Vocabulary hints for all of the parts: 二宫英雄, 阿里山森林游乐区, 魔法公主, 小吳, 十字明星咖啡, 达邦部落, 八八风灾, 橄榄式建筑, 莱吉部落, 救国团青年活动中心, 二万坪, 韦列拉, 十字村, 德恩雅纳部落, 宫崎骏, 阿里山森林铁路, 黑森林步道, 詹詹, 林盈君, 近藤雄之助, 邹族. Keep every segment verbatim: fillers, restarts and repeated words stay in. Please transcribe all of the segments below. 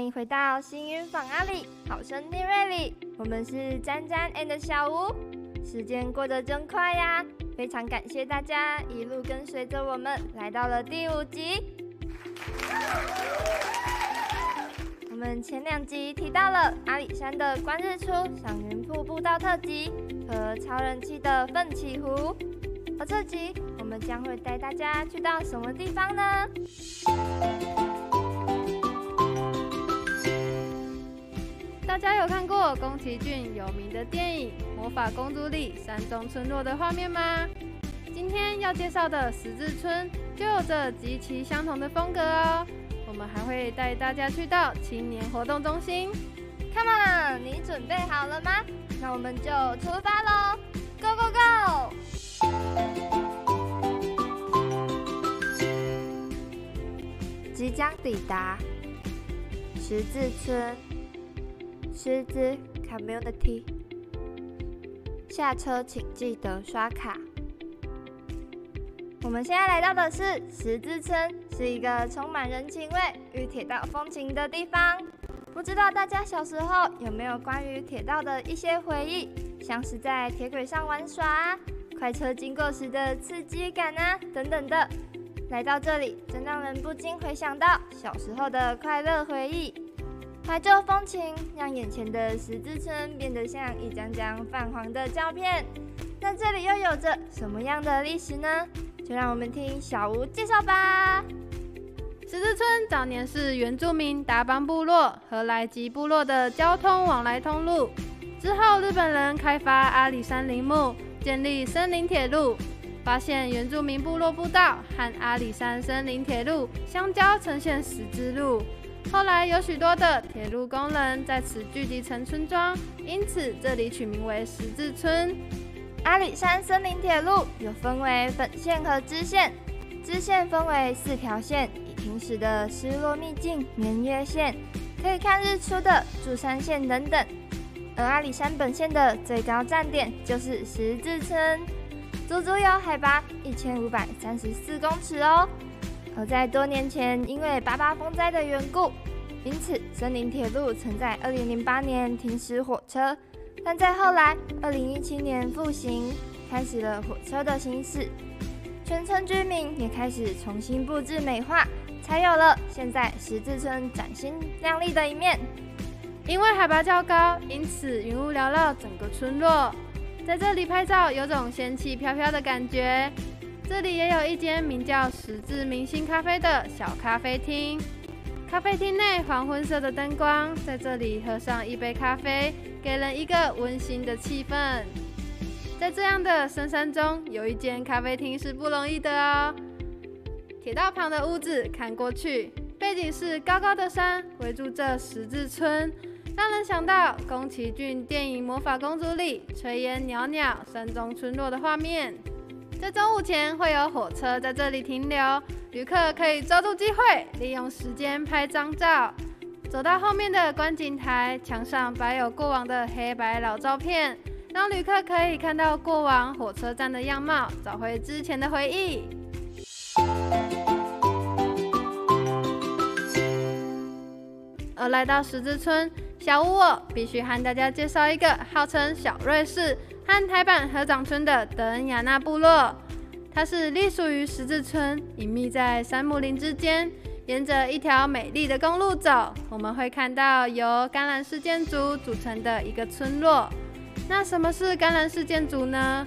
欢迎回到星云访阿里好声音瑞里，我们是詹詹 and 小吴。时间过得真快呀，非常感谢大家一路跟随着我们来到了第五集。我们前两集提到了阿里山的观日出赏云瀑步道特辑和超人气的奋起湖，而这集我们将会带大家去到什么地方呢？大家有看过宫崎骏有名的电影《魔法公主》里山中村落的画面吗？今天要介绍的十字村就有着极其相同的风格哦。我们还会带大家去到青年活动中心。 Come on， 你准备好了吗？那我们就出发咯 Go Go Go！ 即将抵达十字村狮子 Community， 下车请记得刷卡。我们现在来到的是十字村，是一个充满人情味与铁道风情的地方。不知道大家小时候有没有关于铁道的一些回忆，像是在铁轨上玩耍啊，快车经过时的刺激感啊，等等的。来到这里，真让人不禁回想到小时候的快乐回忆。怀旧风情让眼前的十字村变得像一张张泛黄的胶片。那这里又有着什么样的历史呢？就让我们听小吴介绍吧。十字村早年是原住民达邦部落和莱吉部落的交通往来通路。之后，日本人开发阿里山林木，建立森林铁路，发现原住民部落步道和阿里山森林铁路相交，呈现十字路。后来，有许多的铁路工人在此聚集成村庄，因此这里取名为十字村。阿里山森林铁路有分为本线和支线，支线分为四条线，以平时的失落秘境、年月线、可以看日出的柱山线等等。而阿里山本线的最高站点就是十字村，足足有海拔一千五百三十四公尺哦。而在多年前，因为八八风灾的缘故，因此森林铁路曾在二零零八年停驶火车。但在后来，二零一七年复行，开始了火车的行驶，全村居民也开始重新布置美化，才有了现在十字村崭新亮丽的一面。因为海拔较高，因此云雾缭绕整个村落，在这里拍照有种仙气飘飘的感觉。这里也有一间名叫十字明星咖啡的小咖啡厅，咖啡厅内黄昏色的灯光，在这里喝上一杯咖啡，给人一个温馨的气氛。在这样的深山中，有一间咖啡厅是不容易的哦。铁道旁的屋子看过去，背景是高高的山围住这十字村，让人想到宫崎骏电影《魔法公主》里炊烟袅袅山中村落的画面。在中午前会有火车在这里停留，旅客可以抓住机会，利用时间拍张照。走到后面的观景台，墙上摆有过往的黑白老照片，让旅客可以看到过往火车站的样貌，找回之前的回忆。而来到十字村，小屋我必须和大家介绍一个号称小瑞士和台版合掌村的德恩雅纳部落，它是隶属于十字村，隐秘在山木林之间。沿着一条美丽的公路走，我们会看到由橄榄式建筑组成的一个村落。那什么是橄榄式建筑呢？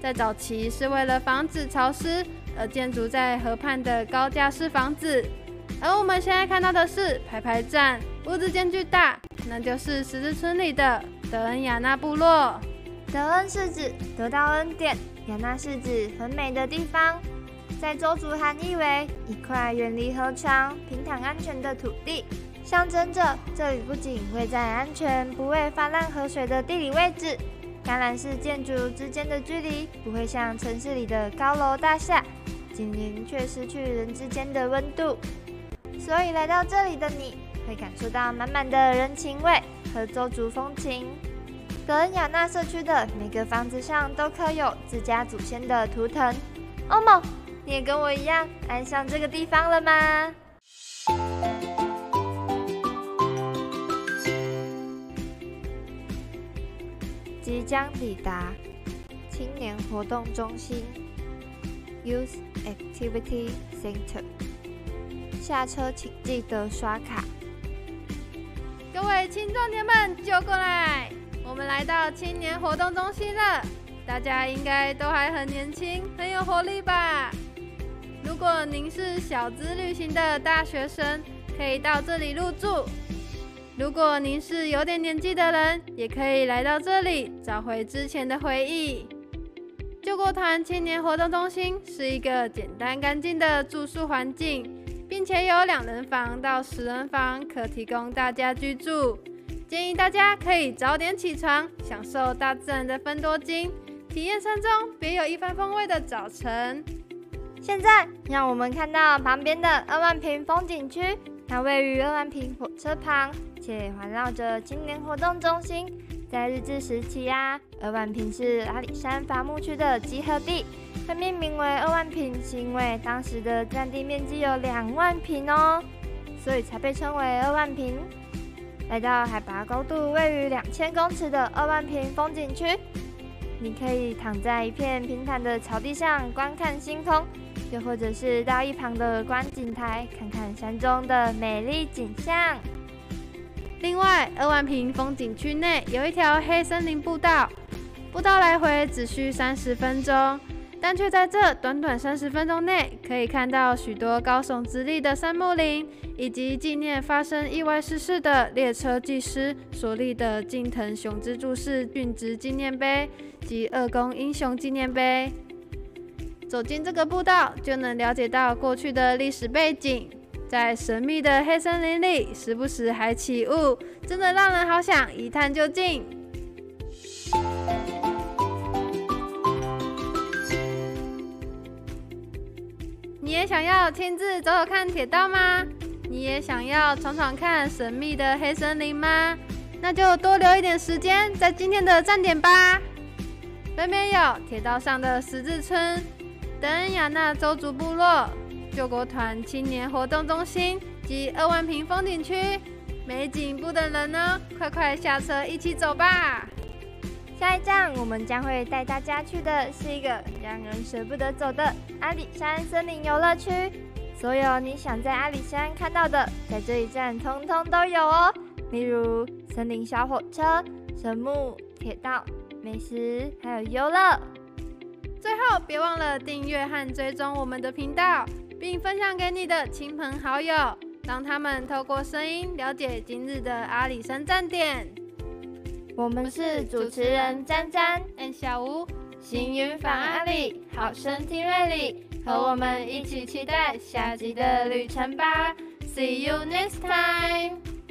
在早期是为了防止潮湿而建筑在河畔的高架式房子，而我们现在看到的是排排站，屋子间距大，那就是十字村里的德恩雅纳部落。德恩是指得到恩典，雅纳是指很美的地方。在邹族含义为一块远离河床、平坦安全的土地，象征着这里不仅位在安全、不畏泛滥河水的地理位置。橄榄式建筑之间的距离不会像城市里的高楼大厦，紧邻却失去人之间的温度。所以来到这里的你，会感受到满满的人情味和邹族风情。德恩雅纳社区的每个房子上都刻有自家祖先的图腾。哦莫，你也跟我一样爱上这个地方了吗？即将抵达青年活动中心 （Youth Activity Center）。下车请记得刷卡。各位青壮年们，就过来！我们来到青年活动中心了，大家应该都还很年轻，很有活力吧？如果您是小资旅行的大学生，可以到这里入住。如果您是有点年纪的人，也可以来到这里找回之前的回忆。救国团青年活动中心是一个简单干净的住宿环境，并且有两人房到十人房可提供大家居住。建议大家可以早点起床，享受大自然的芬多精，体验山中别有一番风味的早晨。现在让我们看到旁边的二万坪风景区，它位于二万坪火车旁，且环绕着青年活动中心。在日治时期啊，二万坪是阿里山伐木区的集合地，会命名为二万坪，是因为当时的占地面积有两万坪哦，所以才被称为二万坪。来到海拔高度位于两千公尺的二万坪风景区，你可以躺在一片平坦的草地上观看星空，又或者是到一旁的观景台看看山中的美丽景象。另外，二万坪风景区内有一条黑森林步道，步道来回只需三十分钟，但却在这短短三十分钟内可以看到许多高耸直立的杉木林，以及纪念发生意外逝世的列车技师所立的近藤雄之助氏殉职纪念碑及二宫英雄纪念碑。走进这个步道，就能了解到过去的历史背景。在神秘的黑森林里，时不时还起雾，真的让人好想一探究竟。你也想要亲自走走看铁道吗？你也想要闯闯看神秘的黑森林吗？那就多留一点时间在今天的站点吧。北美有铁道上的十字村、德恩亚纳邹族部落、救国团青年活动中心及二万坪风景区，美景不等人呢，快快下车一起走吧！下一站我们将会带大家去的是一个让人舍不得走的阿里山森林游乐区，所有你想在阿里山看到的，在这一站通通都有哦，例如森林小火车、神木、铁道、美食，还有游乐。最后，别忘了订阅和追踪我们的频道，并分享给你的亲朋好友，让他们透过声音了解今日的阿里山站点。我们是主持人詹詹 and 小吴，行云访阿里，好声听瑞里，和我们一起期待下集的旅程吧。See you next time.